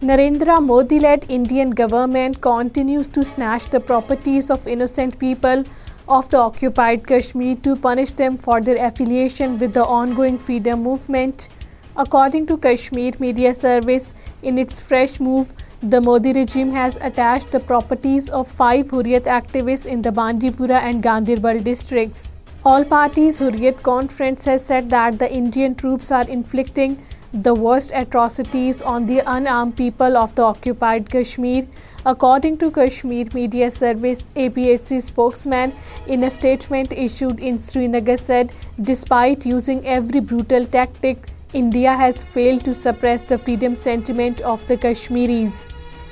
Narendra Modi-led Indian government continues to snatch the properties of innocent people of the occupied Kashmir to punish them for their affiliation with the ongoing freedom movement. According to Kashmir Media Service, in its fresh move, the Modi regime has attached the properties of 5 Hurriyat activists in the Bandipora and Ganderbal districts. All parties Hurriyat Conference has said that the Indian troops are inflicting the worst atrocities on the unarmed people of the occupied Kashmir. According to Kashmir Media Service, APHC spokesman in a statement issued in Srinagar said, despite using every brutal tactic, India has failed to suppress the freedom sentiment of the Kashmiris.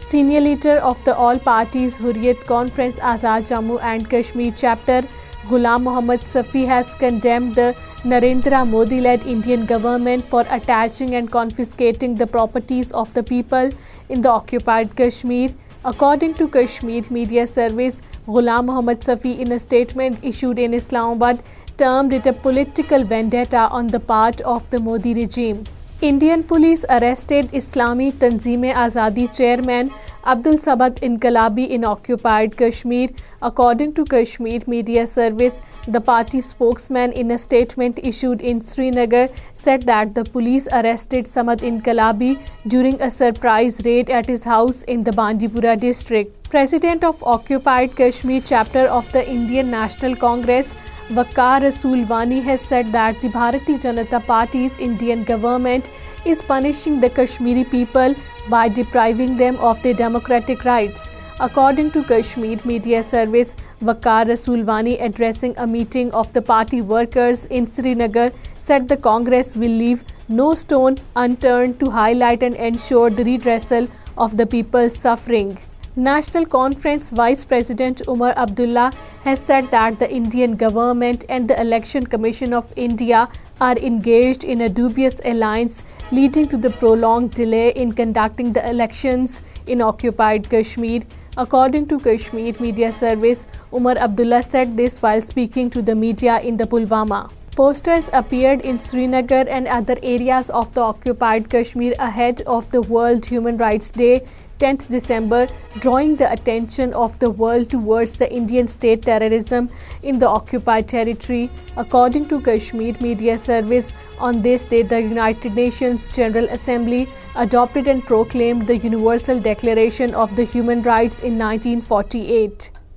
Senior leader of the all parties Hurriyat Conference Azad Jammu and Kashmir chapter Ghulam Mohammad Safi has condemned the Narendra Modi-led Indian government for attaching and confiscating the properties of the people in the occupied Kashmir. According to Kashmir Media Service, Ghulam Mohammad Safi in a statement issued in Islamabad termed it a political vendetta on the part of the Modi regime. Indian police arrested Islami Tanzeem-e-Azadi chairman Abdul Samad Inqalabi in occupied Kashmir. According to Kashmir Media Service, the party spokesman in a statement issued in Srinagar said that the police arrested Samad Inqalabi during a surprise raid at his house in the Bandipora district. President of occupied Kashmir chapter of the Indian National Congress Waqar Rasoolwani has said that the Bharatiya Janata Party's Indian government is punishing the Kashmiri people by depriving them of their democratic rights. According to Kashmir Media Service, Waqar Rasoolwani, addressing a meeting of the party workers in Srinagar, said the Congress will leave no stone unturned to highlight and ensure the redressal of the people's suffering. National Conference Vice President Umar Abdullah has said that the Indian government and the Election Commission of India are engaged in a dubious alliance leading to the prolonged delay in conducting the elections in occupied Kashmir. According to Kashmir Media Service, Umar Abdullah said this while speaking to the media in the Pulwama. Posters appeared in Srinagar and other areas of the occupied Kashmir ahead of the World Human Rights Day, 10th December, drawing the attention of the world towards the Indian state terrorism in the occupied territory. According to Kashmir Media Service, on this day, the United Nations General Assembly adopted and proclaimed the Universal Declaration of the Human Rights in 1948.